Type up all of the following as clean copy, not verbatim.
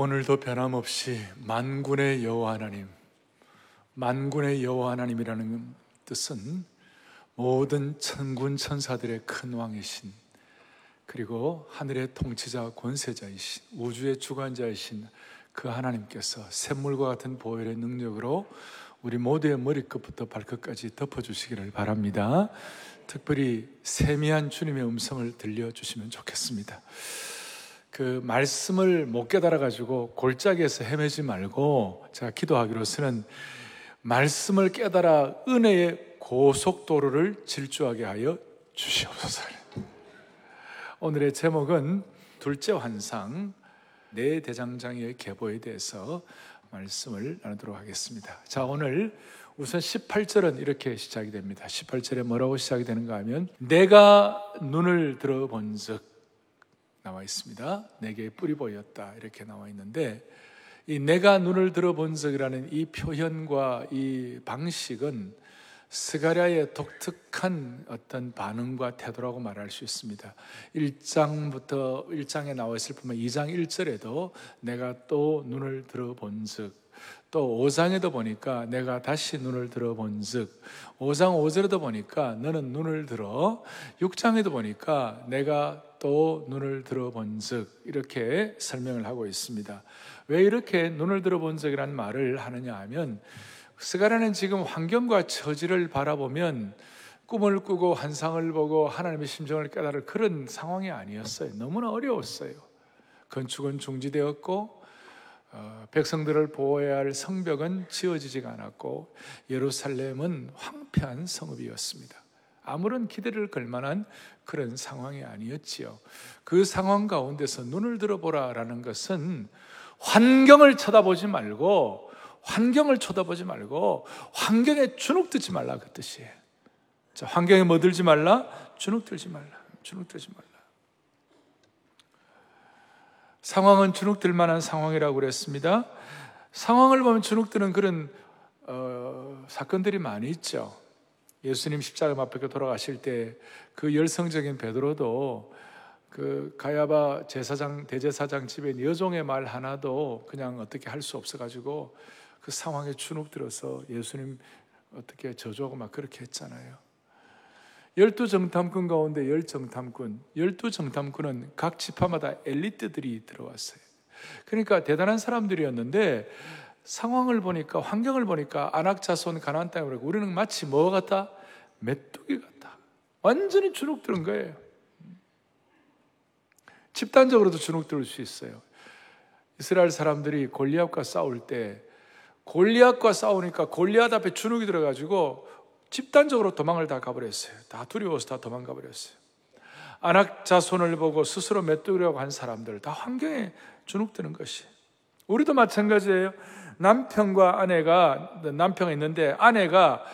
오늘도 변함없이 만군의 여호와 하나님, 만군의 여호와 하나님이라는 뜻은 모든 천군 천사들의 큰 왕이신, 그리고 하늘의 통치자 권세자이신, 우주의 주관자이신 그 하나님께서 샘물과 같은 보혈의 능력으로 우리 모두의 머리끝부터 발끝까지 덮어주시기를 바랍니다. 특별히 세미한 주님의 음성을 들려주시면 좋겠습니다. 그 말씀을 못 깨달아가지고 골짜기에서 헤매지 말고, 제가 기도하기로 쓰는 말씀을 깨달아 은혜의 고속도로를 질주하게 하여 주시옵소서. 오늘의 제목은 둘째 환상 네 대장장이의 계보에 대해서 말씀을 나누도록 하겠습니다. 자, 오늘 우선 18절은 이렇게 시작이 됩니다. 18절에 뭐라고 시작이 되는가 하면, 내가 눈을 들어본 즉 나와 있습니다. 내게 뿔이 보였다, 이렇게 나와 있는데, 이 내가 눈을 들어본 적이라는 이 표현과 이 방식은 스가랴의 독특한 어떤 반응과 태도라고 말할 수 있습니다. 1장에 나와 있을 뿐만 2장 1절에도 내가 또 눈을 들어본 즉, 또 5장에도 보니까 내가 다시 눈을 들어본 즉, 5장 5절에도 보니까 너는 눈을 들어, 6장에도 보니까 내가 또 눈을 들어본 즉, 이렇게 설명을 하고 있습니다. 왜 이렇게 눈을 들어본 즉이라는 말을 하느냐 하면, 스가랴는 지금 환경과 처지를 바라보면 꿈을 꾸고 환상을 보고 하나님의 심정을 깨달을 그런 상황이 아니었어요. 너무나 어려웠어요. 건축은 중지되었고, 백성들을 보호해야 할 성벽은 지어지지가 않았고, 예루살렘은 황폐한 성읍이었습니다. 아무런 기대를 걸만한 그런 상황이 아니었지요. 그 상황 가운데서 눈을 들어보라라는 것은 환경을 쳐다보지 말고 환경에 주눅들지 말라, 그 뜻이에요. 자, 환경에 뭐 들지 말라? 주눅들지 말라. 상황은 주눅들 만한 상황이라고 그랬습니다. 상황을 보면 주눅드는 그런 사건들이 많이 있죠. 예수님 십자가 앞에 돌아가실 때 그 열성적인 베드로도 그 가야바 대제사장 집에 여종의 말 하나도 그냥 어떻게 할 수 없어가지고 그 상황에 주눅들어서 예수님 어떻게 저주하고 막 그렇게 했잖아요. 12정탐꾼 가운데 10정탐꾼, 12정탐꾼은 각 지파마다 엘리트들이 들어왔어요. 그러니까 대단한 사람들이었는데 상황을 보니까, 환경을 보니까 안악자손 가나안 땅에 오르고, 우리는 마치 뭐 같다? 메뚜기 같다. 완전히 주눅드는 거예요. 집단적으로도 주눅들 수 있어요. 이스라엘 사람들이 골리앗과 싸울 때, 골리앗과 싸우니까 골리앗 앞에 주눅이 들어가지고 집단적으로 도망을 다 가버렸어요. 다 두려워서 다 도망가버렸어요. 안악자손을 보고 스스로 메뚜기라고 한 사람들, 다 환경에 주눅드는 것이. 우리도 마찬가지예요. 남편이 있는데 아내가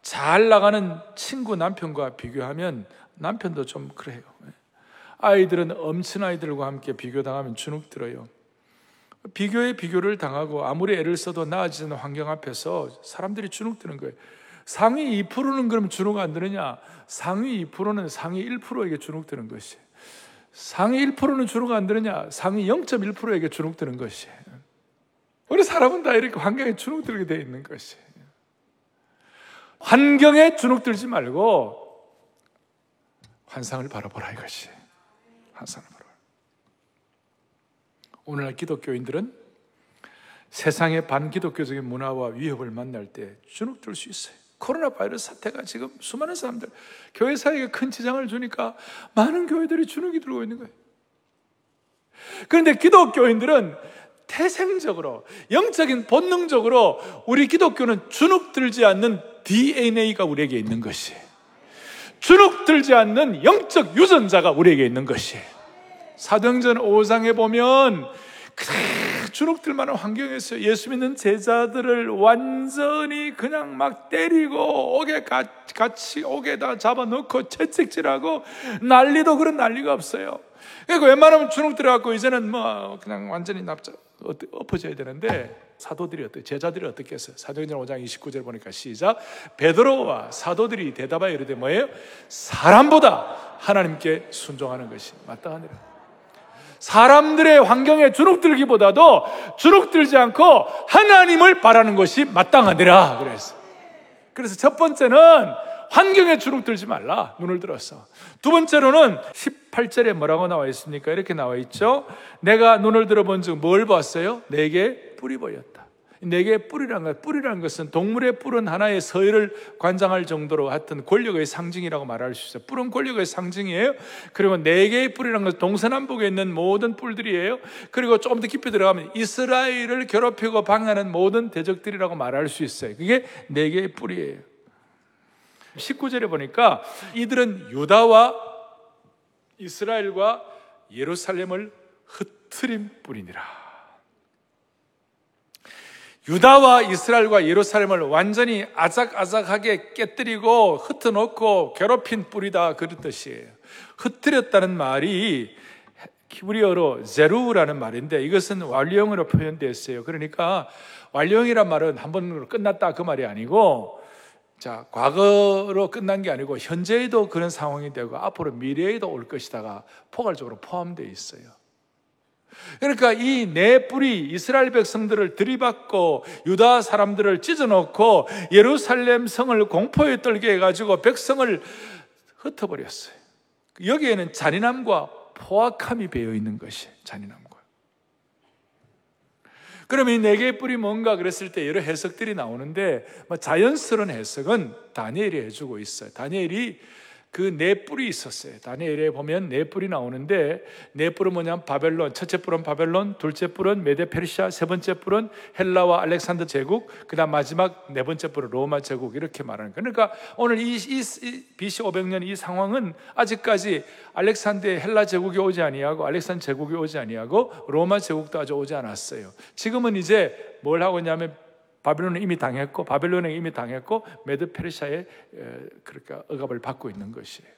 잘 나가는 친구 남편과 비교하면 남편도 좀 그래요. 아이들은 엄친 아이들과 함께 비교당하면 주눅들어요. 비교에 비교를 당하고 아무리 애를 써도 나아지지 않는 환경 앞에서 사람들이 주눅드는 거예요. 상위 2%는 그럼 주눅 안 드느냐? 상위 2%는 상위 1%에게 주눅 드는 것이. 상위 1%는 주눅 안 드느냐? 상위 0.1%에게 주눅 드는 것이. 우리 사람은 다 이렇게 환경에 주눅 들게 돼 있는 것이. 환경에 주눅 들지 말고 환상을 바라보라, 이것이. 환상을 바라보라. 오늘날 기독교인들은 세상의 반기독교적인 문화와 위협을 만날 때 주눅들 수 있어요. 코로나 바이러스 사태가 지금 수많은 사람들, 교회 사회에 큰 지장을 주니까 많은 교회들이 주눅이 들고 있는 거예요. 그런데 기독교인들은 태생적으로, 영적인 본능적으로 우리 기독교는 주눅들지 않는 DNA가 우리에게 있는 것이에요. 주눅들지 않는 영적 유전자가 우리에게 있는 것이에요. 사도행전 5장에 보면 주눅들만한 환경에서 예수 믿는 제자들을 완전히 그냥 막 때리고 옥에다 잡아넣고 채찍질하고 난리도 그런 난리가 없어요. 그러니까 웬만하면 주눅들어갖고 이제는 뭐 그냥 완전히 엎어져야 되는데, 제자들이 어떻게 했어요? 사도행전 5장 29절 보니까 시작, 베드로와 사도들이 대답하여 이르되 뭐예요? 사람보다 하나님께 순종하는 것이 마땅하니라. 사람들의 환경에 주눅들기보다도 주눅들지 않고 하나님을 바라는 것이 마땅하니라 그랬어요. 그래서 첫 번째는 환경에 주눅들지 말라, 눈을 들어서. 두 번째로는 18절에 뭐라고 나와 있습니까? 이렇게 나와 있죠. 내가 눈을 들어본 즉 뭘 봤어요? 내게 뿔이 보였다. 내게 뿔이란 것, 뿔이란 것은 동물의 뿔은 하나의 서열을 관장할 정도로 하여튼 권력의 상징이라고 말할 수 있어요. 뿔은 권력의 상징이에요. 그리고 네 개의 뿔이란 것은 동서남북에 있는 모든 뿔들이에요. 그리고 조금 더 깊이 들어가면 이스라엘을 괴롭히고 방해하는 모든 대적들이라고 말할 수 있어요. 그게 네 개의 뿔이에요. 19절에 보니까 이들은 유다와 이스라엘과 예루살렘을 흩트린 뿔이니라. 유다와 이스라엘과 예루살렘을 완전히 아작아작하게 깨뜨리고 흩어놓고 괴롭힌 뿔이다, 그런 뜻이에요. 흩트렸다는 말이 히브리어로 제루라는 말인데 이것은 완료형으로 표현되었어요. 그러니까 완료형이란 말은 한 번으로 끝났다 그 말이 아니고, 자, 과거로 끝난 게 아니고 현재에도 그런 상황이 되고 앞으로 미래에도 올 것이다가 포괄적으로 포함되어 있어요. 그러니까 이 네 뿔이 이스라엘 백성들을 들이받고 유다 사람들을 찢어놓고 예루살렘 성을 공포에 떨게 해가지고 백성을 흩어버렸어요. 여기에는 잔인함과 포악함이 배어있는 것이, 잔인함과. 그러면 이 네 개의 뿔이 뭔가 그랬을 때 여러 해석들이 나오는데 자연스러운 해석은 다니엘이 해주고 있어요. 다니엘이 그 네 뿔이 있었어요. 다니엘에 보면 네 뿔이 나오는데, 네 뿔은 뭐냐면 바벨론, 첫째 뿔은 바벨론, 둘째 뿔은 메데 페르시아, 세 번째 뿔은 헬라와 알렉산더 제국, 그 다음 마지막 네 번째 뿔은 로마 제국, 이렇게 말하는 거예요. 그러니까 오늘 BC 500년 이 상황은 아직까지 알렉산더의 헬라 제국이 오지 아니하고 알렉산더 제국이 오지 아니하고 로마 제국도 아직 오지 않았어요. 지금은 이제 뭘 하고 있냐면 바벨론은 이미 당했고, 바벨론에 이미 당했고, 메드 페르시아의 그러니까 억압을 받고 있는 것이에요.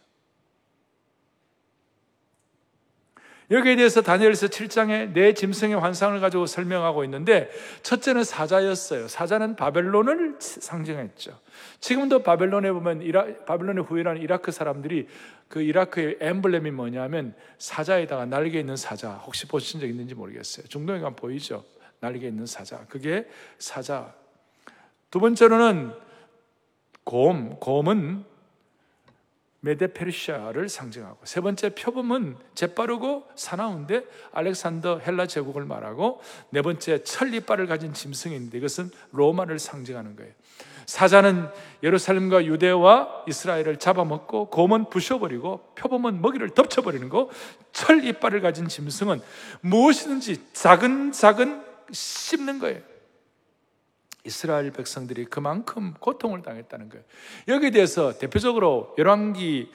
여기에 대해서 다니엘서 7장에 네 짐승의 환상을 가지고 설명하고 있는데, 첫째는 사자였어요. 사자는 바벨론을 상징했죠. 지금도 바벨론에 보면 바벨론의 후예라는 이라크 사람들이 그 이라크의 엠블렘이 뭐냐면 사자에다가 날개 있는 사자, 혹시 보신 적 있는지 모르겠어요. 중동에 가면 보이죠? 날개 있는 사자, 그게 사자. 두 번째로는 곰, 곰은 메데 페르시아를 상징하고, 세 번째 표범은 재빠르고 사나운데 알렉산더 헬라 제국을 말하고, 네 번째 천리발을 가진 짐승인데 이것은 로마를 상징하는 거예요. 사자는 예루살렘과 유대와 이스라엘을 잡아먹고, 곰은 부셔버리고, 표범은 먹이를 덮쳐버리는 거, 천리발을 가진 짐승은 무엇이든지 작은 씹는 거예요. 이스라엘 백성들이 그만큼 고통을 당했다는 거예요. 여기에 대해서 대표적으로 열왕기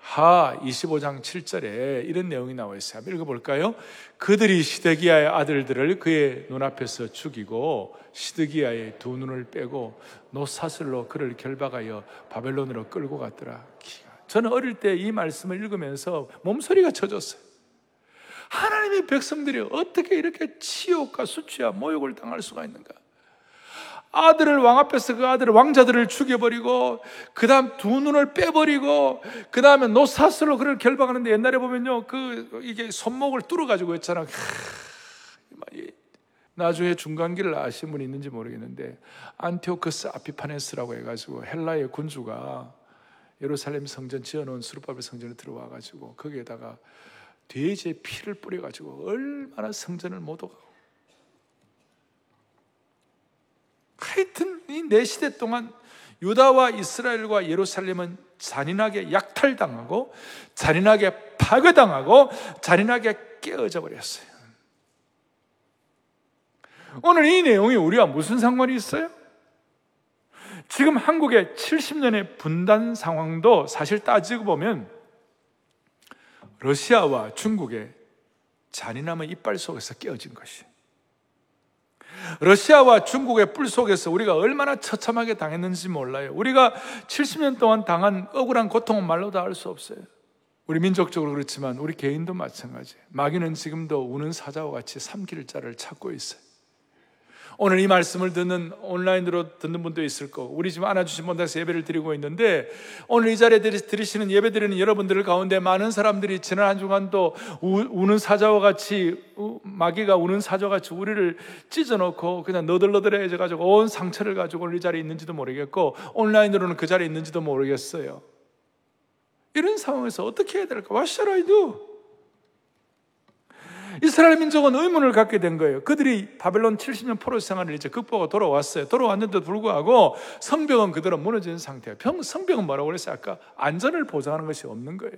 하 25장 7절에 이런 내용이 나와 있어요. 한번 읽어볼까요? 그들이 시드기야의 아들들을 그의 눈앞에서 죽이고 시드기야의 두 눈을 빼고 노사슬로 그를 결박하여 바벨론으로 끌고 갔더라. 저는 어릴 때 이 말씀을 읽으면서 몸소리가 쳐졌어요. 하나님의 백성들이 어떻게 이렇게 치욕과 수치와 모욕을 당할 수가 있는가? 아들을 왕 앞에서 그 아들을 왕자들을 죽여버리고, 그 다음 두 눈을 빼버리고, 그 다음에 노사슬로 그를 결박하는데, 옛날에 보면요, 이게 손목을 뚫어가지고 했잖아. 나중에 중간기를 아신 분이 있는지 모르겠는데, 안티오커스 아피파네스라고 해가지고 헬라의 군주가 예루살렘 성전 지어놓은 수르바벨 성전에 들어와가지고 거기에다가 돼지의 피를 뿌려가지고 얼마나 성전을 못 오가고, 하여튼 이 네 시대 동안 유다와 이스라엘과 예루살렘은 잔인하게 약탈당하고, 잔인하게 파괴당하고, 잔인하게 깨어져 버렸어요. 오늘 이 내용이 우리와 무슨 상관이 있어요? 지금 한국의 70년의 분단 상황도 사실 따지고 보면 러시아와 중국의 잔인함의 이빨 속에서 깨어진 것이, 러시아와 중국의 뿔 속에서 우리가 얼마나 처참하게 당했는지 몰라요. 우리가 70년 동안 당한 억울한 고통은 말로 다 알 수 없어요. 우리 민족적으로 그렇지만 우리 개인도 마찬가지예요. 마귀는 지금도 우는 사자와 같이 삼킬 자를 찾고 있어요. 오늘 이 말씀을 듣는, 온라인으로 듣는 분도 있을 거고, 우리 지금 안아주신 분들에서 예배를 드리고 있는데, 오늘 이 자리에 드리시는 예배 드리는 여러분들 가운데 많은 사람들이 지난 한 주간도 우는 사자와 같이, 마귀가 우는 사자와 같이 우리를 찢어놓고 그냥 너덜너덜해져가지고 온 상처를 가지고 오늘 이 자리에 있는지도 모르겠고, 온라인으로는 그 자리에 있는지도 모르겠어요. 이런 상황에서 어떻게 해야 될까? What shall I do? 이스라엘 민족은 의문을 갖게 된 거예요. 그들이 바벨론 70년 포로 생활을 이제 극복하고 돌아왔어요. 돌아왔는데도 불구하고 성벽은 그대로 무너진 상태예요. 성벽은 뭐라고 그랬어요? 아까 안전을 보장하는 것이 없는 거예요.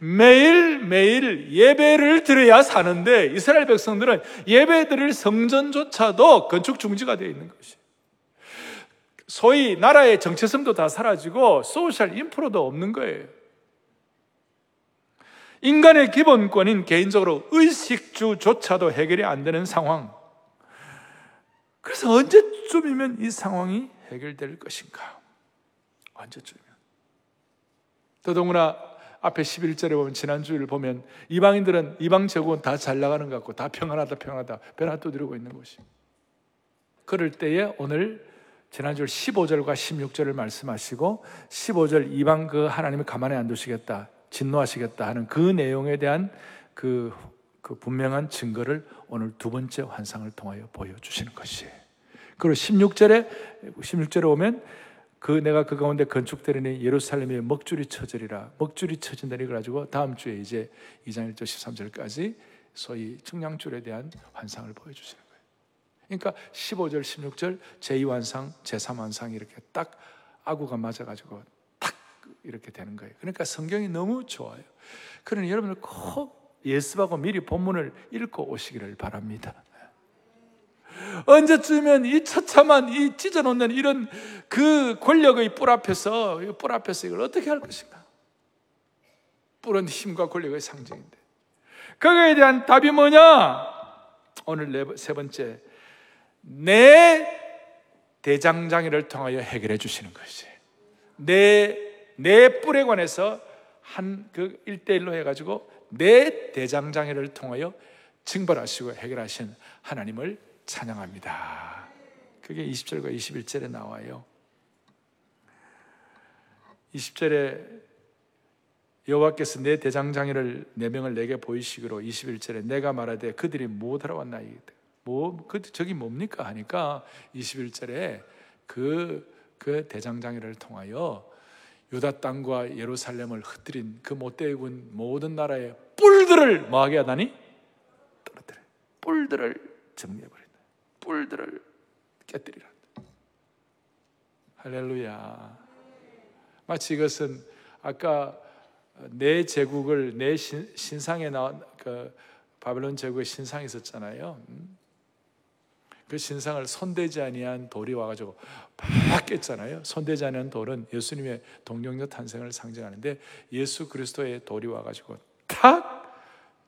매일매일 예배를 드려야 사는데 이스라엘 백성들은 예배 드릴 성전조차도 건축 중지가 되어 있는 것이에요. 소위 나라의 정체성도 다 사라지고 소셜 인프라도 없는 거예요. 인간의 기본권인 개인적으로 의식주조차도 해결이 안 되는 상황. 그래서 언제쯤이면 이 상황이 해결될 것인가? 언제쯤이면? 더더구나 앞에 11절에 보면, 지난주를 보면, 이방인들은, 이방 제국은 다 잘 나가는 것 같고 다 평안하다 변화 두드리고 있는 것이. 그럴 때에 오늘 지난주 15절과 16절을 말씀하시고, 15절 이방 그 하나님이 가만히 안 두시겠다, 진노하시겠다 하는 그 내용에 대한 그 분명한 증거를 오늘 두 번째 환상을 통하여 보여주시는 것이에요. 그리고 16절에 오면, 내가 그 가운데 건축되리니 예루살렘에 먹줄이 쳐지리라. 먹줄이 쳐진다는 걸 가지고 다음 주에 이제 2장 1절 13절까지 소위 측량줄에 대한 환상을 보여주시는 거예요. 그러니까 15절, 16절, 제2환상, 제3환상 이렇게 딱 아구가 맞아가지고 이렇게 되는 거예요. 그러니까 성경이 너무 좋아요. 그러니 여러분들 꼭 예습하고 미리 본문을 읽고 오시기를 바랍니다. 언제쯤이면 이 처참한, 이 찢어놓는 이런 그 권력의 뿔 앞에서 이걸 어떻게 할 것인가? 뿔은 힘과 권력의 상징인데, 그거에 대한 답이 뭐냐? 오늘 세 번째, 내 대장장이를 통하여 해결해 주시는 것이. 내 뿔에 관해서 1:1로 해가지고 내 대장장애를 통하여 징벌하시고 해결하신 하나님을 찬양합니다. 그게 20절과 21절에 나와요. 20절에 여호와께서 내 대장장애를 내 명을 내게 보이시기로, 21절에 내가 말하되 그들이 뭐 들어왔나이다. 저기 뭡니까 하니까 21절에 그 대장장애를 통하여 유다 땅과 예루살렘을 흩뜨린 그 못되이 군 모든 나라의 뿔들을 뭐하게 하다니? 떨어뜨려. 뿔들을 정리해버린다. 뿔들을 깨뜨리라. 할렐루야. 마치 이것은 아까 내 제국을, 내 신상에 나온 그 바벨론 제국의 신상이 있었잖아요. 그 신상을 손대지 아니한 돌이 와가지고 팍 깼잖아요. 손대지 아니한 돌은 예수님의 동정녀 탄생을 상징하는데, 예수 그리스도의 돌이 와가지고 탁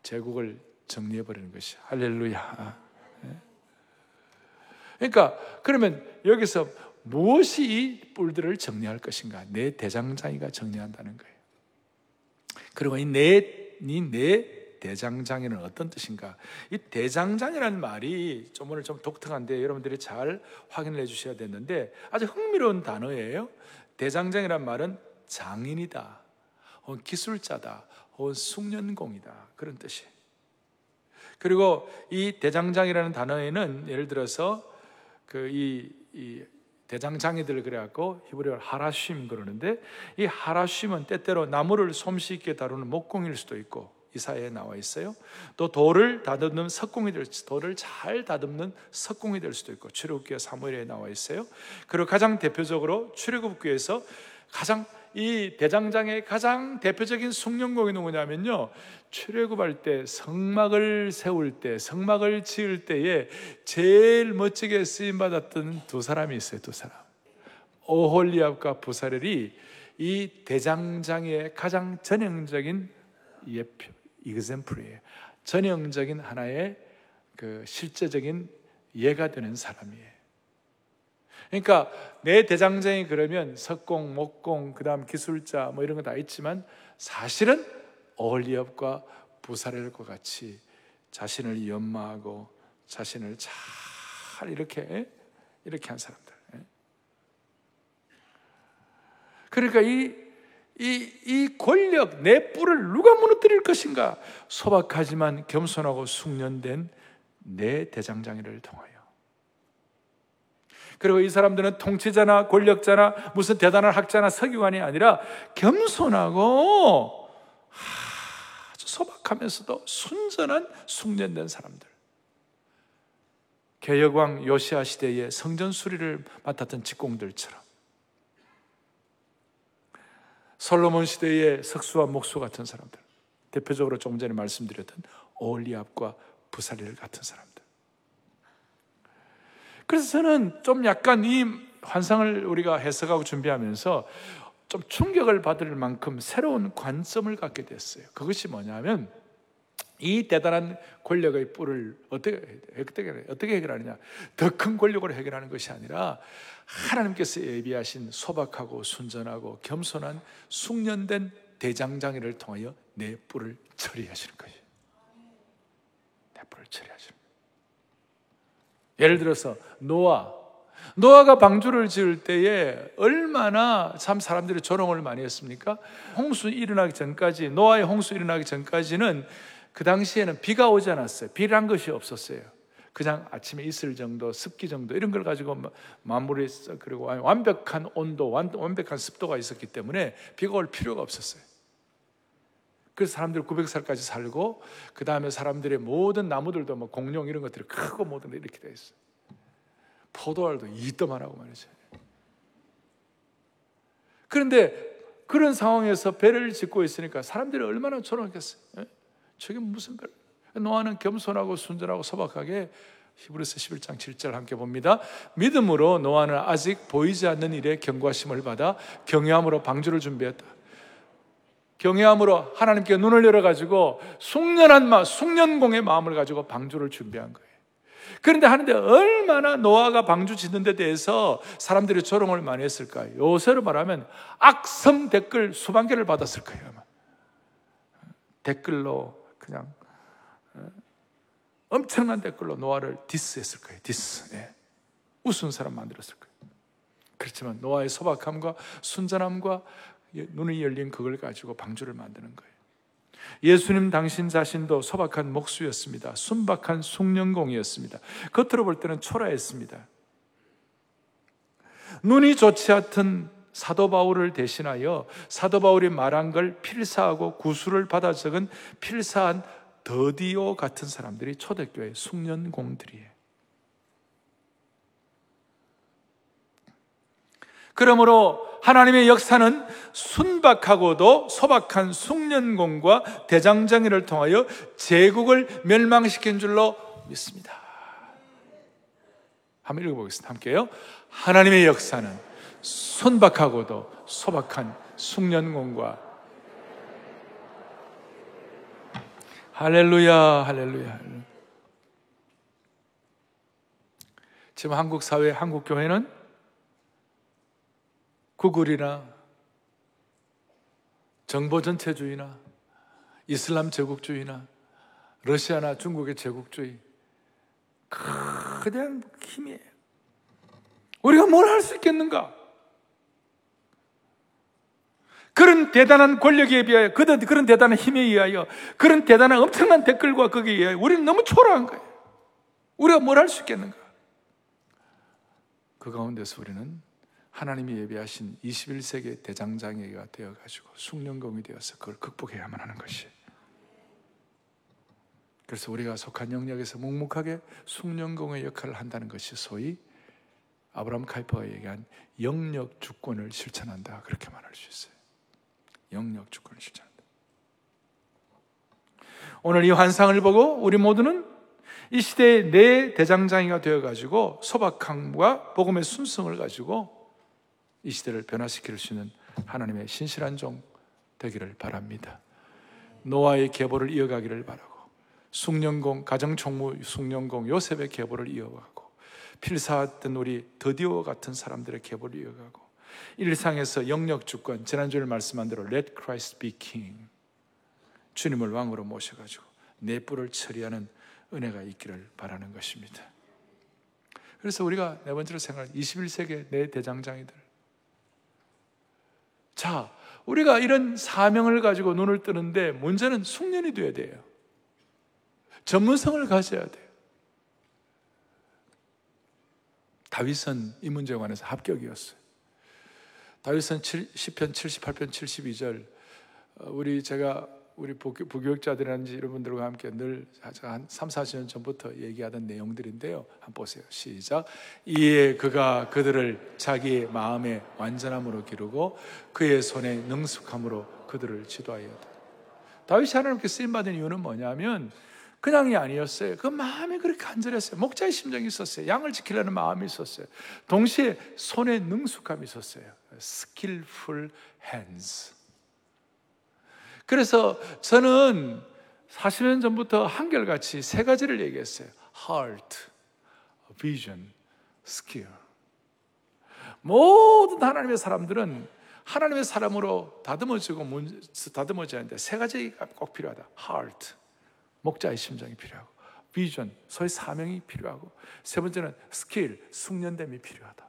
제국을 정리해버리는 것이. 할렐루야. 그러니까 그러면 여기서 무엇이 이 뿔들을 정리할 것인가? 내 대장장이가 정리한다는 거예요. 그리고 이 내 대장장이는 어떤 뜻인가? 이 대장장이라는 말이 좀 오늘 좀 독특한데 여러분들이 잘 확인을 해 주셔야 되는데, 아주 흥미로운 단어예요. 대장장이란 말은 장인이다, 혹은 기술자다, 혹은 숙련공이다, 그런 뜻이에요. 그리고 이 대장장이라는 단어에는 예를 들어서 이 대장장이들 그래갖고 히브리어 하라쉼 그러는데, 이 하라쉼은 때때로 나무를 솜씨 있게 다루는 목공일 수도 있고, 이사야에 나와 있어요. 또 돌을 잘 다듬는 석공이 될 수도 있고, 출애굽기와 사무엘에 나와 있어요. 그리고 가장 대표적으로 출애굽기에서 이 대장장의 가장 대표적인 숙련공이 누구냐면요, 출애굽할 때 성막을 세울 때, 성막을 지을 때에 제일 멋지게 쓰임 받았던 두 사람이 있어요. 두 사람, 오홀리압과 부사렐이 이 대장장의 가장 전형적인 예표, example이에요. 전형적인 하나의 실제적인 예가 되는 사람이에요. 그러니까 내 대장장이 그러면 석공, 목공, 그 다음 기술자 뭐 이런 거 다 있지만, 사실은 어홀리압과 부사렐과 같이 자신을 연마하고 자신을 잘 칼 이렇게 한 사람들. 그러니까 이 권력, 내 뿔을 누가 무너뜨릴 것인가? 소박하지만 겸손하고 숙련된 내 대장장이를 통하여. 그리고 이 사람들은 통치자나 권력자나 무슨 대단한 학자나 서기관이 아니라 겸손하고 아주 소박하면서도 순전한 숙련된 사람들. 개혁왕 요시아 시대의 성전 수리를 맡았던 직공들처럼, 솔로몬 시대의 석수와 목수 같은 사람들, 대표적으로 조금 전에 말씀드렸던 오홀리압과 부살렐 같은 사람들. 그래서 저는 좀 약간 이 환상을 우리가 해석하고 준비하면서 좀 충격을 받을 만큼 새로운 관점을 갖게 됐어요. 그것이 뭐냐면 이 대단한 권력의 뿔을 어떻게 해결하느냐. 더 큰 권력으로 해결하는 것이 아니라 하나님께서 예비하신 소박하고 순전하고 겸손한 숙련된 대장장이를 통하여 내 뿔을 처리하시는 것이에요. 내 뿔을 처리하시는 것이에요. 예를 들어서 노아가 방주를 지을 때에 얼마나 참 사람들이 조롱을 많이 했습니까? 노아의 홍수 일어나기 전까지는 그 당시에는 비가 오지 않았어요. 비란 것이 없었어요. 그냥 아침에 있을 정도, 습기 정도 이런 걸 가지고 마무리했어요. 그리고 완벽한 온도, 완벽한 습도가 있었기 때문에 비가 올 필요가 없었어요. 그래서 사람들이 900살까지 살고 그 다음에 사람들의 모든 나무들도 공룡 이런 것들이 크고 모든 게 이렇게 돼 있어요. 포도알도 이따만하고 말이죠. 그런데 그런 상황에서 배를 짓고 있으니까 사람들이 얼마나 조롱했겠어요. 저게 무슨 별? 노아는 겸손하고 순전하고 소박하게, 히브리서 11장 7절 함께 봅니다. 믿음으로 노아는 아직 보이지 않는 일에 경고하심을 받아 경외함으로 방주를 준비했다. 경외함으로 하나님께 눈을 열어가지고 숙련공의 마음을 가지고 방주를 준비한 거예요. 그런데 하는데 얼마나 노아가 방주 짓는 데 대해서 사람들이 조롱을 많이 했을까요? 요새로 말하면 악성 댓글 수만 개를 받았을 거예요. 아마. 댓글로 그냥 엄청난 댓글로 노아를 디스했을 거예요. 웃은 사람 만들었을 거예요. 그렇지만 노아의 소박함과 순전함과 눈이 열린 그걸 가지고 방주를 만드는 거예요. 예수님 당신 자신도 소박한 목수였습니다. 순박한 숙련공이었습니다. 겉으로 볼 때는 초라했습니다. 눈이 좋지 않던 사도 바울을 대신하여 사도 바울이 말한 걸 필사하고 구술을 받아 적은 필사한 더디오 같은 사람들이 초대교회 숙련공들이에요. 그러므로 하나님의 역사는 순박하고도 소박한 숙련공과 대장장이를 통하여 제국을 멸망시킨 줄로 믿습니다. 한번 읽어보겠습니다. 함께요. 하나님의 역사는 순박하고도 소박한 숙련공과. 할렐루야, 할렐루야. 지금 한국 사회, 한국 교회는 구글이나 정보 전체주의나 이슬람 제국주의나 러시아나 중국의 제국주의, 거대한 힘이에요. 우리가 뭘 할 수 있겠는가? 그런 대단한 권력에 비하여, 그런 대단한 힘에 의하여, 그런 대단한 엄청난 댓글과 거기에 의하여 우리는 너무 초라한 거예요. 우리가 뭘 할 수 있겠는가? 그 가운데서 우리는 하나님이 예비하신 21세기의 대장장이가 되어가지고 숙련공이 되어서 그걸 극복해야만 하는 것이. 그래서 우리가 속한 영역에서 묵묵하게 숙련공의 역할을 한다는 것이 소위 아브라함 카이퍼가 얘기한 영역 주권을 실천한다. 그렇게 말할 수 있어요. 영역 주권을 실천한다. 오늘 이 환상을 보고 우리 모두는 이 시대의 내 대장장이가 되어가지고 소박함과 복음의 순성을 가지고 이 시대를 변화시킬 수 있는 하나님의 신실한 종 되기를 바랍니다. 노아의 계보를 이어가기를 바라고, 숙련공, 가정총무 숙련공 요셉의 계보를 이어가고, 필사했던 우리 더디오 같은 사람들의 계보를 이어가고, 일상에서 영역 주권, 지난주에 말씀한 대로 Let Christ be King, 주님을 왕으로 모셔가지고 내 뿔을 처리하는 은혜가 있기를 바라는 것입니다. 그래서 우리가 네 번째로 생각할 21세기의 네 대장장이들. 자, 우리가 이런 사명을 가지고 눈을 뜨는데 문제는 숙련이 돼야 돼요. 전문성을 가져야 돼요. 다윗은 이 문제에 관해서 합격이었어요. 다윗은 시편 78편 72절, 제가 우리 부교육자들이라든지 이런 분들과 함께 늘 한 3, 40년 전부터 얘기하던 내용들인데요. 한번 보세요. 시작. 이에 그가 그들을 자기의 마음의 완전함으로 기르고 그의 손에 능숙함으로 그들을 지도하였다. 다윗이 하나님께 쓰임받은 이유는 뭐냐면 그냥이 아니었어요. 그 마음이 그렇게 간절했어요. 목자의 심정이 있었어요. 양을 지키려는 마음이 있었어요. 동시에 손에 능숙함이 있었어요. Skillful hands. 그래서 저는 40년 전부터 한결같이 세 가지를 얘기했어요. Heart, Vision, Skill. 모든 하나님의 사람들은 하나님의 사람으로 다듬어져야 하는데 세 가지가 꼭 필요하다. Heart, 목자의 심정이 필요하고, Vision, 소위 사명이 필요하고, 세 번째는 Skill, 숙련됨이 필요하다.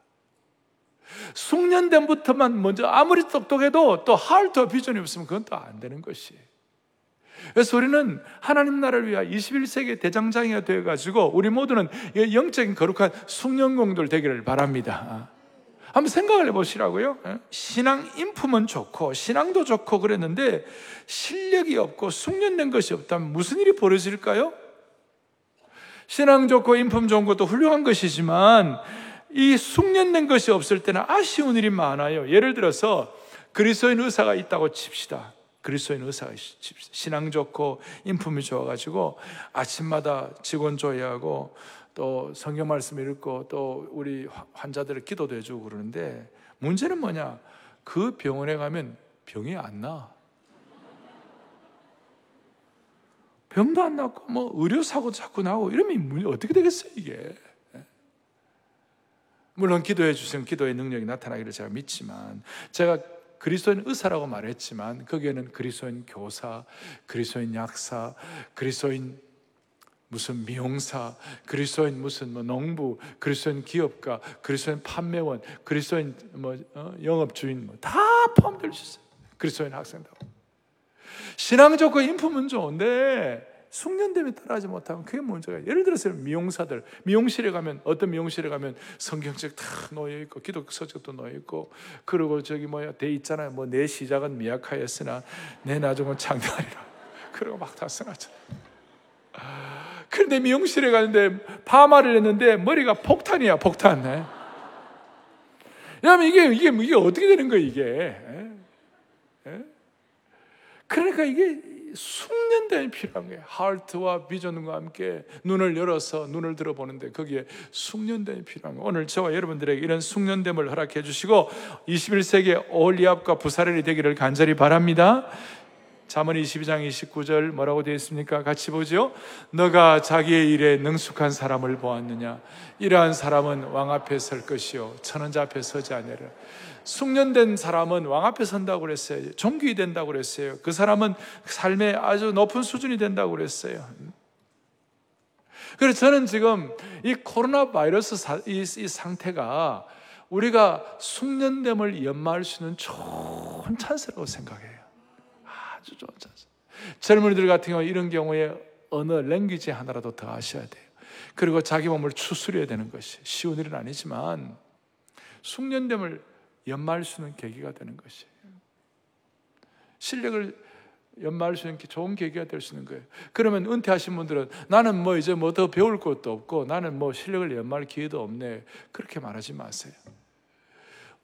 숙련됨부터만 먼저 아무리 똑똑해도 또 하울트와 비전이 없으면 그건 또 안 되는 것이에요. 그래서 우리는 하나님 나라를 위하여 21세기의 대장장이가 되어가지고 우리 모두는 영적인 거룩한 숙련공들 되기를 바랍니다. 한번 생각을 해보시라고요. 신앙 인품은 좋고 신앙도 좋고 그랬는데 실력이 없고 숙련된 것이 없다면 무슨 일이 벌어질까요? 신앙 좋고 인품 좋은 것도 훌륭한 것이지만 이 숙련된 것이 없을 때는 아쉬운 일이 많아요. 예를 들어서 그리스도인 의사가 있다고 칩시다. 그리스도인 의사가 신앙 좋고 인품이 좋아가지고 아침마다 직원 조회하고 또 성경 말씀 읽고 또 우리 환자들을 기도도 해주고 그러는데 문제는 뭐냐? 그 병원에 가면 병이 안 나. 병도 안 났고 뭐 의료사고도 자꾸 나고 이러면 어떻게 되겠어요 이게? 물론 기도해 주시는 기도의 능력이 나타나기를 제가 믿지만, 제가 그리스도인 의사라고 말했지만 거기에는 그리스도인 교사, 그리스도인 약사, 그리스도인 무슨 미용사, 그리스도인 무슨 뭐 농부, 그리스도인 기업가, 그리스도인 판매원, 그리스도인 영업주인 다 포함될 수 있어요. 그리스도인 학생들. 신앙 좋고 인품은 좋은데 숙련됨이 따라하지 못하면 그게 문제가 예요. 예를 들어서 미용사들, 어떤 미용실에 가면 성경책 다 놓여있고, 기독서적도 놓여있고, 그리고 돼 있잖아요. 내 시작은 미약하였으나, 내 나중은 창대하리라. 그러고 막 다 써놨잖아요. 그런데 미용실에 가는데, 파마를 했는데, 머리가 폭탄이야, 폭탄. 왜냐면 이게 어떻게 되는 거야, 이게. 그러니까 이게, 숙련됨이 필요한 거예요. 하트와 비전과 함께 눈을 열어서 눈을 들어보는데 거기에 숙련됨이 필요한 거예요. 오늘 저와 여러분들에게 이런 숙련됨을 허락해 주시고 21세기의 올리압과 부사렐이 되기를 간절히 바랍니다. 잠언 22장 29절 뭐라고 되어 있습니까? 같이 보죠. 너가 자기의 일에 능숙한 사람을 보았느냐? 이러한 사람은 왕 앞에 설 것이요 천원자 앞에 서지 않으리라. 숙련된 사람은 왕 앞에 선다고 그랬어요. 존귀 된다고 그랬어요. 그 사람은 삶의 아주 높은 수준이 된다고 그랬어요. 그래서 저는 지금 이 코로나 바이러스 이 상태가 우리가 숙련됨을 연마할 수 있는 좋은 찬스라고 생각해요. 아주 좋은 찬스. 젊은이들 같은 경우 이런 경우에 언어, 랭귀지 하나라도 더 아셔야 돼요. 그리고 자기 몸을 추스려야 되는 것이 쉬운 일은 아니지만 숙련됨을 연마할 수 있는 계기가 되는 것이에요. 실력을 연마할 수 있는 좋은 계기가 될 수 있는 거예요. 그러면 은퇴하신 분들은 나는 이제 더 배울 것도 없고 나는 실력을 연마할 기회도 없네. 그렇게 말하지 마세요.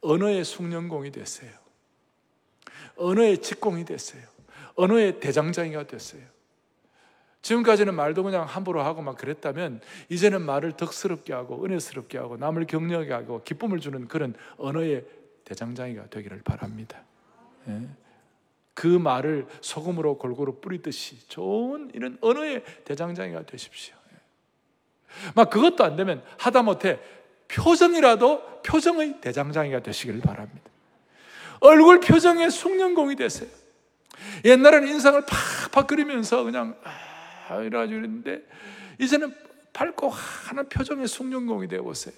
언어의 숙련공이 됐어요. 언어의 직공이 됐어요. 언어의 대장장이가 됐어요. 지금까지는 말도 그냥 함부로 하고 막 그랬다면 이제는 말을 덕스럽게 하고 은혜스럽게 하고 남을 격려하게 하고 기쁨을 주는 그런 언어의 대장장이가 되기를 바랍니다. 예. 그 말을 소금으로 골고루 뿌리듯이 좋은 이런 언어의 대장장이가 되십시오. 예. 막 그것도 안 되면 하다못해 표정의 대장장이가 되시기를 바랍니다. 얼굴 표정의 숙련공이 되세요. 옛날에는 인상을 팍팍 그리면서 그냥 이래가지고 그랬는데 이제는 밝고 환한 표정의 숙련공이 되어보세요.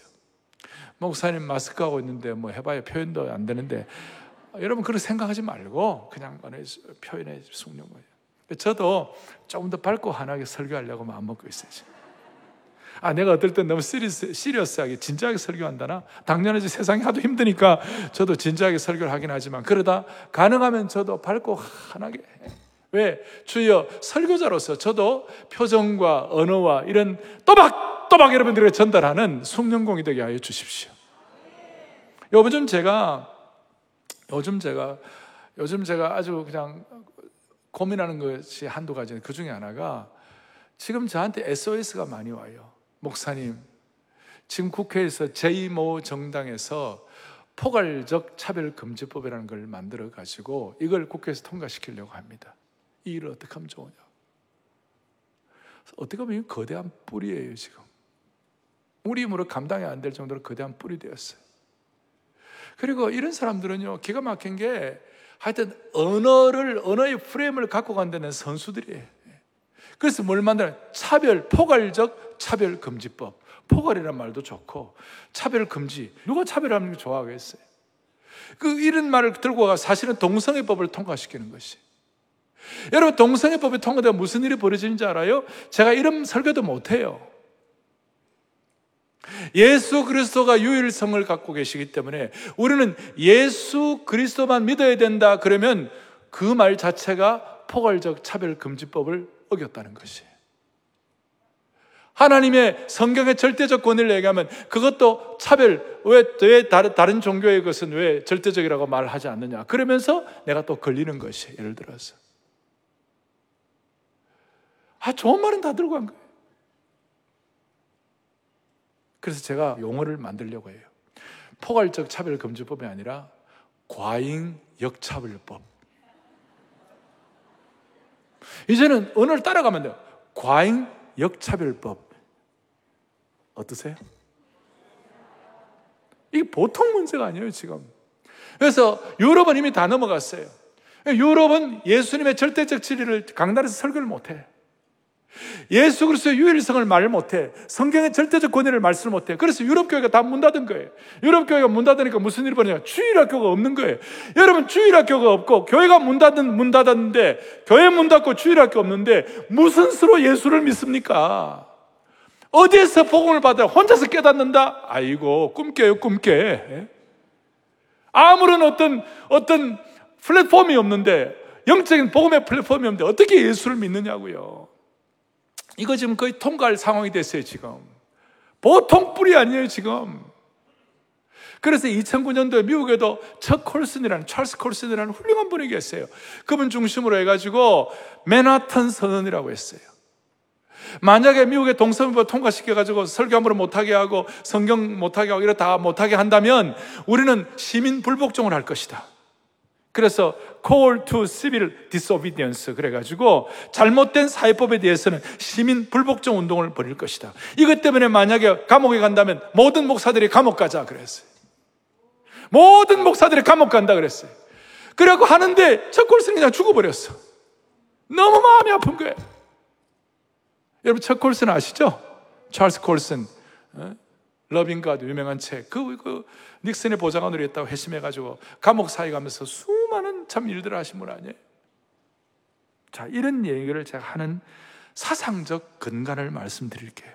목사님 마스크하고 있는데 뭐 해봐야 표현도 안 되는데, 여러분 그렇게 생각하지 말고 그냥 표현의 숙련공이에요. 저도 조금 더 밝고 환하게 설교하려고 마음먹고 있어요. 내가 어떨 때 너무 시리어스하게 진지하게 설교한다나? 당연히 세상이 하도 힘드니까 저도 진지하게 설교를 하긴 하지만, 그러다 가능하면 저도 밝고 환하게. 왜? 주여, 설교자로서 저도 표정과 언어와 이런 또박또박 여러분들에게 전달하는 숙련공이 되게 하여 주십시오. 요즘 제가 아주 그냥 고민하는 것이 한두 가지는, 그 중에 하나가 지금 저한테 SOS가 많이 와요. 목사님, 지금 국회에서 제2모 정당에서 포괄적 차별금지법이라는 걸 만들어가지고 이걸 국회에서 통과시키려고 합니다. 이 일을 어떻게 하면 좋으냐. 어떻게 보면 이건 거대한 뿌리예요, 지금. 우리 힘으로 감당이 안 될 정도로 거대한 뿌리 되었어요. 그리고 이런 사람들은요, 기가 막힌 게 하여튼 언어의 프레임을 갖고 간다는 선수들이에요. 그래서 뭘 만드냐. 포괄적 차별금지법. 포괄이란 말도 좋고, 차별금지. 누가 차별하는 게 좋아하겠어요? 이런 말을 들고 와서 사실은 동성애법을 통과시키는 것이. 여러분, 동성애법이 통과되면 무슨 일이 벌어지는지 알아요? 제가 이런 설교도 못해요. 예수 그리스도가 유일성을 갖고 계시기 때문에 우리는 예수 그리스도만 믿어야 된다. 그러면 그 말 자체가 포괄적 차별금지법을 어겼다는 것이에요. 하나님의 성경의 절대적 권위를 얘기하면 그것도 차별, 왜 다른 종교의 것은 왜 절대적이라고 말하지 않느냐. 그러면서 내가 또 걸리는 것이, 예를 들어서. 좋은 말은 다 들고 간 거예요. 그래서 제가 용어를 만들려고 해요. 포괄적 차별금지법이 아니라 과잉 역차별법. 이제는 언어를 따라가면 돼요. 과잉 역차별법. 어떠세요? 이게 보통 문제가 아니에요, 지금. 그래서 유럽은 이미 다 넘어갔어요. 유럽은 예수님의 절대적 진리를 강단에서 설교를 못해. 예수 그리스도의 유일성을 말을 못해. 성경의 절대적 권위를 말씀을 못해. 그래서 유럽교회가 다 문 닫은 거예요. 유럽교회가 문 닫으니까 무슨 일이 벌어지냐. 주일학교가 없는 거예요. 여러분, 주일학교가 없고 교회가 문 닫았는데 교회 문 닫고 주일학교 없는데 무슨 수로 예수를 믿습니까? 어디에서 복음을 받아 혼자서 깨닫는다? 아이고, 꿈깨요, 꿈깨. 아무런 어떤 플랫폼이 없는데, 영적인 복음의 플랫폼이 없는데 어떻게 예수를 믿느냐고요. 이거 지금 거의 통과할 상황이 됐어요, 지금. 보통 뿌리 아니에요, 지금. 그래서 2009년도에 미국에도 척 콜슨이라는, 찰스 콜슨이라는 훌륭한 분이 계세요. 그분 중심으로 해가지고 맨하탄 선언이라고 했어요. 만약에 미국의 동성애법 통과시켜가지고 설교 함부로 못하게 하고 성경 못하게 하고 이러 다 못하게 한다면 우리는 시민 불복종을 할 것이다. 그래서 call to civil disobedience 그래가지고 잘못된 사회법에 대해서는 시민 불복종 운동을 벌일 것이다. 이것 때문에 만약에 감옥에 간다면 모든 목사들이 감옥 가자 그랬어요. 모든 목사들이 감옥 간다 그랬어요. 그래갖고 하는데 척콜슨이 그냥 죽어버렸어. 너무 마음이 아픈 거예요. 여러분, 척콜슨 아시죠? 찰스 콜슨, 러빙 가드 유명한 책. 닉슨의 보좌관으로 했다고 회심해가지고 감옥 사이 가면서 수많은 참 일들을 하신 분 아니에요? 자, 이런 얘기를 제가 하는 사상적 근간을 말씀드릴게요.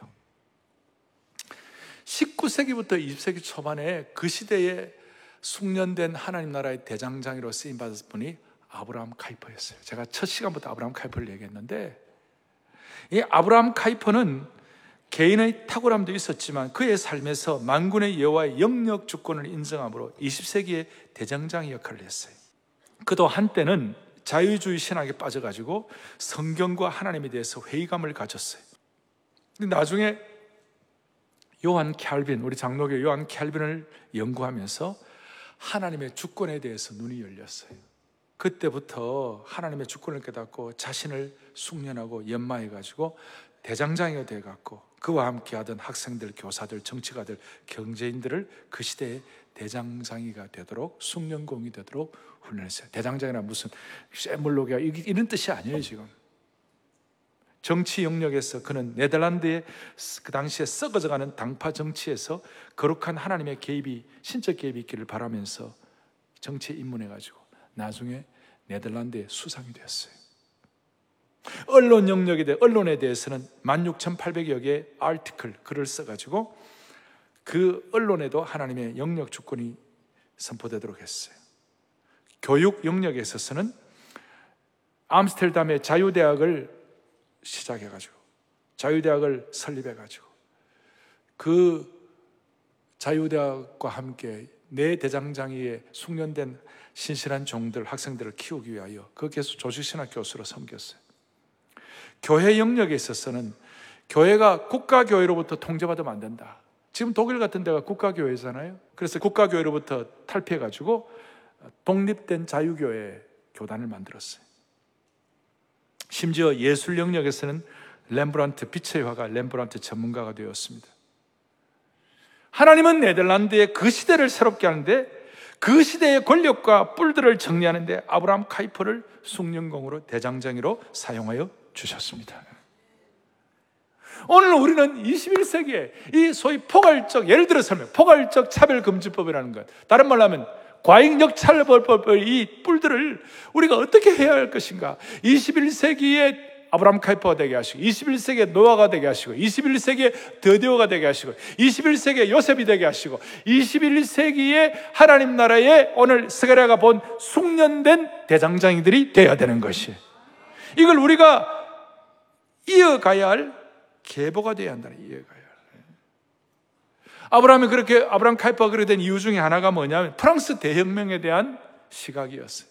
19세기부터 20세기 초반에 그 시대에 숙련된 하나님 나라의 대장장이로 쓰임받았을 분이 아브라함 카이퍼였어요. 제가 첫 시간부터 아브라함 카이퍼를 얘기했는데, 이 아브라함 카이퍼는 개인의 탁월함도 있었지만 그의 삶에서 만군의 여호와의 영역 주권을 인정함으로 20세기의 대장장이 역할을 했어요. 그도 한때는 자유주의 신학에 빠져가지고 성경과 하나님에 대해서 회의감을 가졌어요. 근데 나중에 요한 캘빈, 우리 장로교 요한 캘빈을 연구하면서 하나님의 주권에 대해서 눈이 열렸어요. 그때부터 하나님의 주권을 깨닫고 자신을 숙련하고 연마해가지고 대장장이가 돼갖고 그와 함께 하던 학생들, 교사들, 정치가들, 경제인들을 그 시대에 대장장이가 되도록, 숙련공이 되도록 훈련했어요. 대장장이나 무슨 쇠물록이야 이런 뜻이 아니에요, 지금. 정치 영역에서 그는 네덜란드의 그 당시에 썩어져가는 당파 정치에서 거룩한 하나님의 개입이, 신적 개입이 있기를 바라면서 정치에 입문해가지고 나중에 네덜란드의 수상이 되었어요. 언론 영역에 대해, 언론에 대해서는 16,800여 개의 아티클, 글을 써가지고 그 언론에도 하나님의 영역 주권이 선포되도록 했어요. 교육 영역에 있어서는 암스테르담의 자유대학을 시작해가지고, 자유대학을 설립해가지고, 그 자유대학과 함께 내 대장장이에 숙련된 신실한 종들, 학생들을 키우기 위하여 거기에서 조직신학 교수로 섬겼어요. 교회 영역에 있어서는 교회가 국가교회로부터 통제받으면 안 된다. 지금 독일 같은 데가 국가교회잖아요. 그래서 국가교회로부터 탈피해가지고 독립된 자유교회 교단을 만들었어요. 심지어 예술 영역에서는 렘브란트, 빛의 화가 렘브란트 전문가가 되었습니다. 하나님은 네덜란드의 그 시대를 새롭게 하는데, 그 시대의 권력과 뿔들을 정리하는데 아브라함 카이퍼를 숙련공으로, 대장장이로 사용하여 주셨습니다. 오늘 우리는 21세기에 이 소위 포괄적, 예를 들어서 포괄적 차별금지법이라는 것, 다른 말로 하면 과잉역차별법의 이 뿔들을 우리가 어떻게 해야 할 것인가. 21세기에 아브라함 카이퍼가 되게 하시고, 21세기에 노아가 되게 하시고, 21세기에 더디오가 되게 하시고, 21세기에 요셉이 되게 하시고, 21세기에 하나님 나라에 오늘 스가랴가 본 숙련된 대장장이들이 되어야 되는 것이, 이걸 우리가 이어가야 할 계보가 되어야 한다는, 이어가야 할. 아브라함이 그렇게, 아브라함 카이퍼가 그렇게 된 이유 중에 하나가 뭐냐면 프랑스 대혁명에 대한 시각이었어요.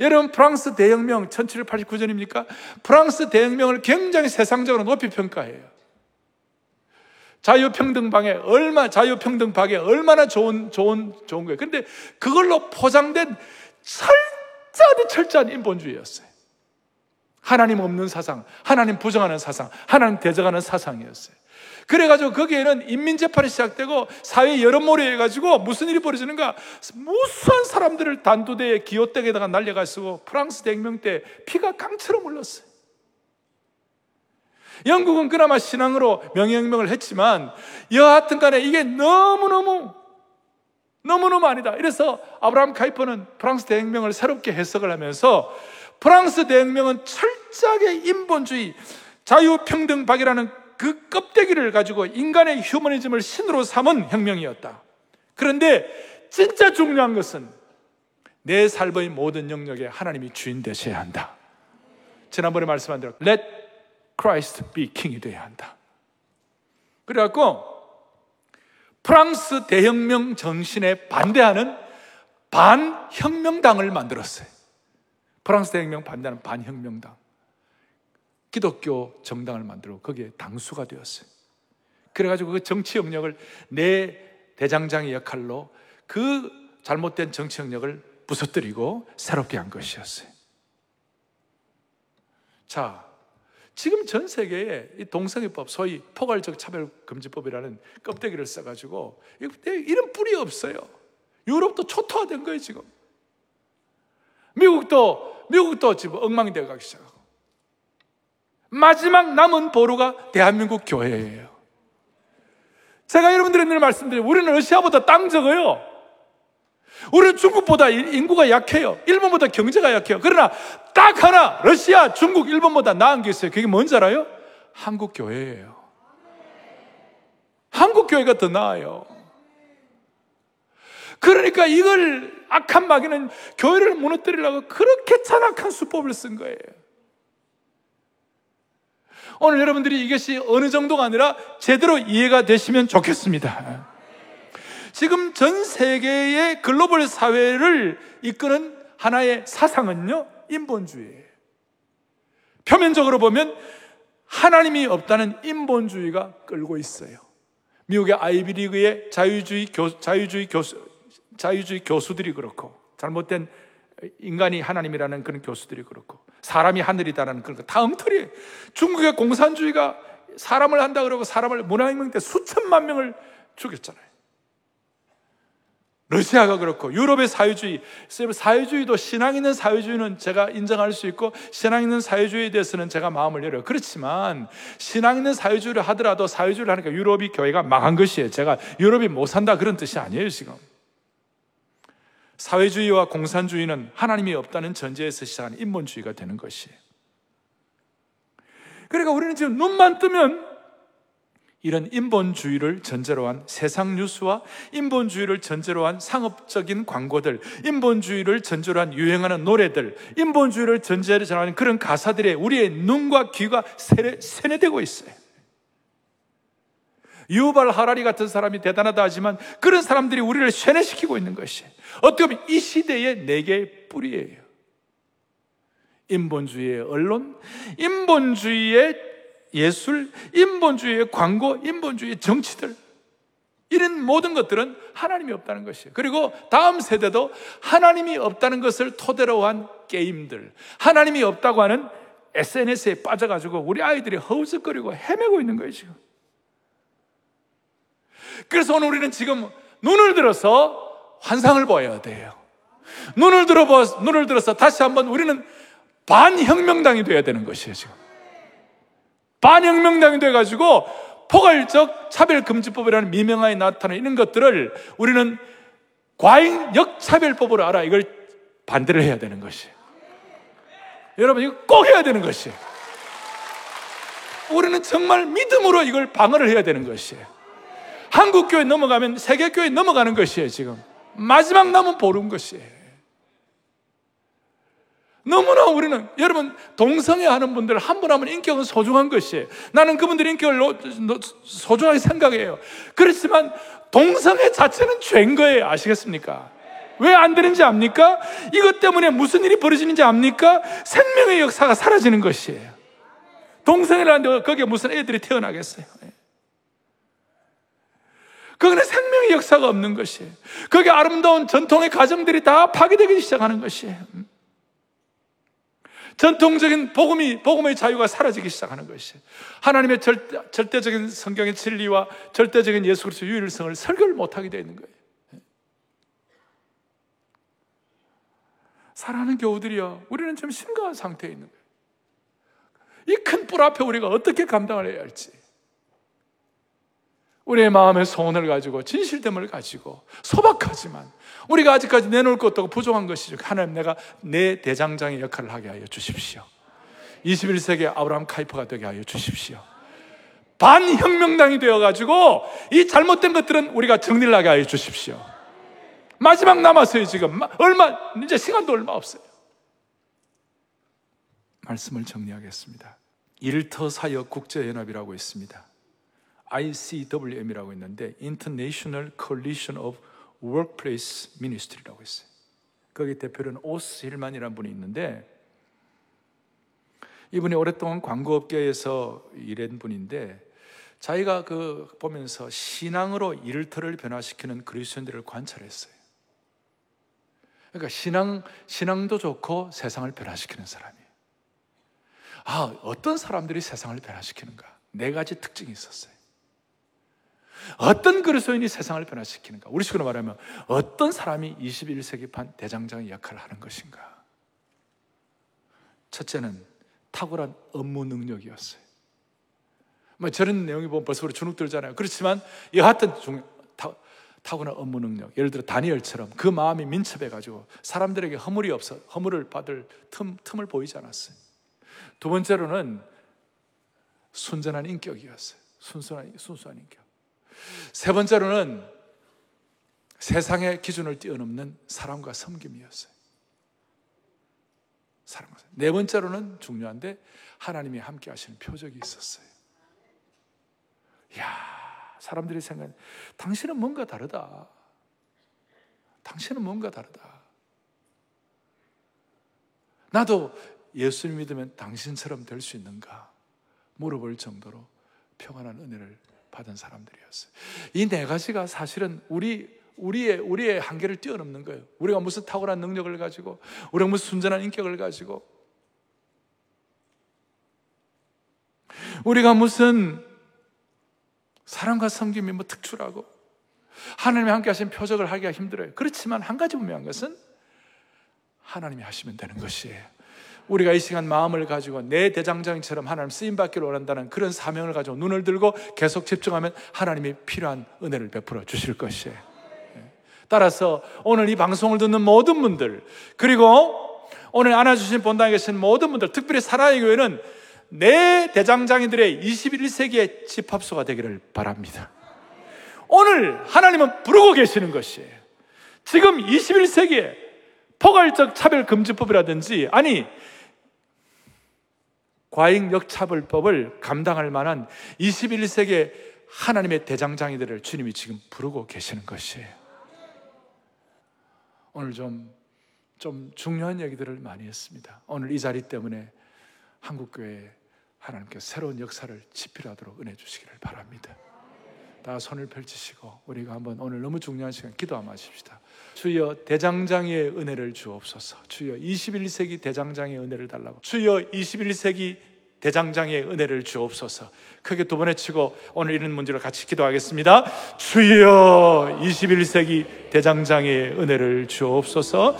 여러분, 프랑스 대혁명 1789년입니까? 프랑스 대혁명을 굉장히 세상적으로 높이 평가해요. 자유평등방에 자유평등방에 얼마나 좋은 거예요. 그런데 그걸로 포장된 철저한 인본주의였어요. 하나님 없는 사상, 하나님 부정하는 사상, 하나님 대적하는 사상이었어요. 그래가지고 거기에는 인민재판이 시작되고 사회 여론몰이에 해가지고 무슨 일이 벌어지는가, 무수한 사람들을 단두대에 기호댁에다가 날려가지고 프랑스 대혁명 때 피가 강처럼 흘렀어요. 영국은 그나마 신앙으로 명예혁명을 했지만 여하튼 간에 이게 너무너무 아니다. 이래서 아브라함 카이퍼는 프랑스 대혁명을 새롭게 해석을 하면서 프랑스 대혁명은 철저하게 인본주의, 자유평등박이라는 그 껍데기를 가지고 인간의 휴머니즘을 신으로 삼은 혁명이었다. 그런데 진짜 중요한 것은 내 삶의 모든 영역에 하나님이 주인 되셔야 한다. 지난번에 말씀한 대로 Let Christ be King이 되어야 한다. 그래갖고 프랑스 대혁명 정신에 반대하는 반혁명당을 만들었어요. 프랑스 대혁명 반대하는 반혁명당, 기독교 정당을 만들고 거기에 당수가 되었어요. 그래가지고 그 정치 영역을 내 대장장의 역할로 그 잘못된 정치 영역을 부서뜨리고 새롭게 한 것이었어요. 자, 지금 전 세계에 이 동성애법, 소위 포괄적 차별금지법이라는 껍데기를 써가지고 이런 뿔이 없어요. 유럽도 초토화된 거예요. 지금 미국도 지금 엉망이 되어가기 시작하고, 마지막 남은 보루가 대한민국 교회예요. 제가 여러분들에게 늘 말씀드려요. 우리는 러시아보다 땅 적어요. 우리는 중국보다 인구가 약해요. 일본보다 경제가 약해요. 그러나 딱 하나, 러시아, 중국, 일본보다 나은 게 있어요. 그게 뭔지 알아요? 한국 교회예요. 한국 교회가 더 나아요. 그러니까 이걸 악한 마귀는 교회를 무너뜨리려고 그렇게 잔악한 수법을 쓴 거예요. 오늘 여러분들이 이것이 어느 정도가 아니라 제대로 이해가 되시면 좋겠습니다. 지금 전 세계의 글로벌 사회를 이끄는 하나의 사상은요, 인본주의예요. 표면적으로 보면 하나님이 없다는 인본주의가 끌고 있어요. 미국의 아이비리그의 자유주의 교수들이 그렇고, 잘못된 인간이 하나님이라는 그런 교수들이 그렇고, 사람이 하늘이다라는 그런 거 다 엉터리예요. 중국의 공산주의가 사람을 한다 그러고 사람을 문화혁명 때 수천만 명을 죽였잖아요. 러시아가 그렇고 유럽의 사회주의도 신앙 있는 사회주의는 제가 인정할 수 있고 신앙 있는 사회주의에 대해서는 제가 마음을 열어요. 그렇지만 신앙 있는 사회주의를 하더라도 사회주의를 하니까 유럽이 교회가 망한 것이에요. 제가 유럽이 못 산다 그런 뜻이 아니에요. 지금 사회주의와 공산주의는 하나님이 없다는 전제에서 시작하는 인본주의가 되는 것이에요. 그러니까 우리는 지금 눈만 뜨면 이런 인본주의를 전제로 한 세상 뉴스와 인본주의를 전제로 한 상업적인 광고들, 인본주의를 전제로 한 유행하는 노래들, 인본주의를 전제로 하는 그런 가사들에 우리의 눈과 귀가 세뇌되고 있어요. 유발 하라리 같은 사람이 대단하다 하지만 그런 사람들이 우리를 세뇌시키고 있는 것이 어떻게 보면 이 시대의 네 개의 뿌리예요. 인본주의의 언론, 인본주의의 예술, 인본주의의 광고, 인본주의의 정치들, 이런 모든 것들은 하나님이 없다는 것이에요. 그리고 다음 세대도 하나님이 없다는 것을 토대로 한 게임들, 하나님이 없다고 하는 SNS에 빠져가지고 우리 아이들이 허우적거리고 헤매고 있는 거예요 지금. 그래서 오늘 우리는 지금 눈을 들어서 환상을 보아야 돼요. 눈을 들어서 다시 한번 우리는 반혁명당이 돼야 되는 것이에요 지금. 반혁명당이 돼가지고 포괄적 차별금지법이라는 미명하에 나타나는 이런 것들을 우리는 과잉 역차별법으로 알아. 이걸 반대를 해야 되는 것이에요. 여러분 이거 꼭 해야 되는 것이에요. 우리는 정말 믿음으로 이걸 방어를 해야 되는 것이에요. 한국교회 넘어가면 세계교회 넘어가는 것이에요 지금. 마지막 남은 보름 것이에요. 너무나 우리는, 여러분, 동성애 하는 분들 한 분 한 분 인격은 소중한 것이에요. 나는 그분들 인격을 소중하게 생각해요. 그렇지만 동성애 자체는 죄인 거예요. 아시겠습니까? 왜 안 되는지 압니까? 이것 때문에 무슨 일이 벌어지는지 압니까? 생명의 역사가 사라지는 것이에요. 동성애를 하는데 거기에 무슨 애들이 태어나겠어요? 거기는 생명의 역사가 없는 것이에요. 거기에 아름다운 전통의 가정들이 다 파괴되기 시작하는 것이에요. 전통적인 복음의 자유가 사라지기 시작하는 것이에요. 하나님의 절대적인 성경의 진리와 절대적인 예수 그리스도의 유일성을 설교를 못하게 되어 있는 거예요. 사랑하는 교우들이여, 우리는 좀 심각한 상태에 있는 거예요. 이 큰 뿔 앞에 우리가 어떻게 감당을 해야 할지, 우리의 마음의 소원을 가지고 진실됨을 가지고 소박하지만 우리가 아직까지 내놓을 것도 부족한 것이죠. 하나님, 내가 내 대장장의 역할을 하게 하여 주십시오. 21세기의 아브라함 카이퍼가 되게 하여 주십시오. 반혁명당이 되어가지고 이 잘못된 것들은 우리가 정리를 하게 하여 주십시오. 마지막 남았어요 지금. 이제 시간도 얼마 없어요. 말씀을 정리하겠습니다. 일터사역국제연합이라고 있습니다. ICWM이라고 있는데 International Coalition of Workplace Ministry라고 있어요. 거기 대표는 오스 힐만이라는 분이 있는데, 이분이 오랫동안 광고업계에서 일한 분인데 자기가 보면서 신앙으로 일터를 변화시키는 그리스도인들을 관찰했어요. 그러니까 신앙도 좋고 세상을 변화시키는 사람이에요. 어떤 사람들이 세상을 변화시키는가? 네 가지 특징이 있었어요. 어떤 그리스도인이 세상을 변화시키는가? 우리 식으로 말하면 어떤 사람이 21세기판 대장장의 역할을 하는 것인가? 첫째는 탁월한 업무 능력이었어요. 저런 내용이 보면 벌써 우리 주눅들잖아요. 그렇지만 여하튼 탁월한 업무 능력, 예를 들어 다니엘처럼 그 마음이 민첩해가지고 사람들에게 허물을 받을 틈을 보이지 않았어요. 두 번째로는 순전한 인격이었어요. 순수한 인격. 세 번째로는 세상의 기준을 뛰어넘는 사랑과 섬김이었어요. 네 번째로는 중요한데 하나님이 함께 하시는 표적이 있었어요. 사람들이 생각해, 당신은 뭔가 다르다. 나도 예수님 믿으면 당신처럼 될 수 있는가 물어볼 정도로 평안한 은혜를 받은 사람들이었어요. 이 네 가지가 사실은 우리의 한계를 뛰어넘는 거예요. 우리가 무슨 탁월한 능력을 가지고, 우리가 무슨 순전한 인격을 가지고, 우리가 무슨 사랑과 섬김이 특출하고, 하나님이 함께 하신 표적을 하기가 힘들어요. 그렇지만 한 가지 분명한 것은 하나님이 하시면 되는 것이에요. 우리가 이 시간 마음을 가지고 내 대장장이처럼 하나님 쓰임받기를 원한다는 그런 사명을 가지고 눈을 들고 계속 집중하면 하나님이 필요한 은혜를 베풀어 주실 것이에요. 따라서 오늘 이 방송을 듣는 모든 분들, 그리고 오늘 안아주신 본당에 계신 모든 분들, 특별히 사랑의 교회는 내 대장장이들의 21세기의 집합소가 되기를 바랍니다. 오늘 하나님은 부르고 계시는 것이에요. 지금 21세기에 포괄적 차별금지법이라든지, 아니 과잉역차별법을 감당할 만한 21세기의 하나님의 대장장이들을 주님이 지금 부르고 계시는 것이에요. 오늘 좀 중요한 얘기들을 많이 했습니다. 오늘 이 자리 때문에 한국교회에 하나님께서 새로운 역사를 집필하도록 은혜 주시기를 바랍니다. 다 손을 펼치시고 우리가 한번 오늘 너무 중요한 시간 기도 한번 하십시다. 주여 대장장이의 은혜를 주옵소서. 주여 21세기 대장장이의 은혜를 달라고. 주여 21세기 대장장이의 은혜를 주옵소서. 크게 두 번에 치고 오늘 이런 문제로 같이 기도하겠습니다. 주여 21세기 대장장이의 은혜를 주옵소서.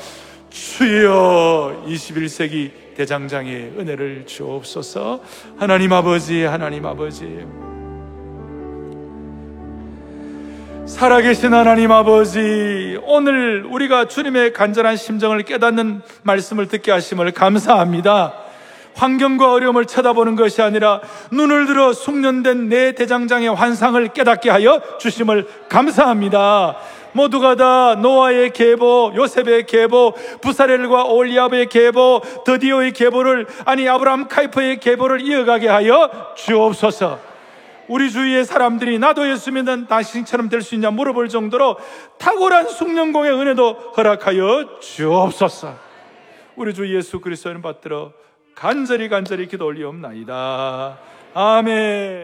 주여 21세기 대장장이의 은혜를 주옵소서. 하나님 아버지, 하나님 아버지, 살아계신 하나님 아버지, 오늘 우리가 주님의 간절한 심정을 깨닫는 말씀을 듣게 하심을 감사합니다. 환경과 어려움을 쳐다보는 것이 아니라 눈을 들어 숙련된 내 대장장의 환상을 깨닫게 하여 주심을 감사합니다. 모두가 다 노아의 계보, 요셉의 계보, 부사렐과 올리압의 계보, 드디오의 계보를, 아니 아브라함 카이퍼의 계보를 이어가게 하여 주옵소서. 우리 주위의 사람들이 나도 예수 믿는 당신처럼 될 수 있냐 물어볼 정도로 탁월한 숙련공의 은혜도 허락하여 주옵소서. 우리 주 예수 그리스도를 받들어 간절히 기도 올리옵나이다. 아멘.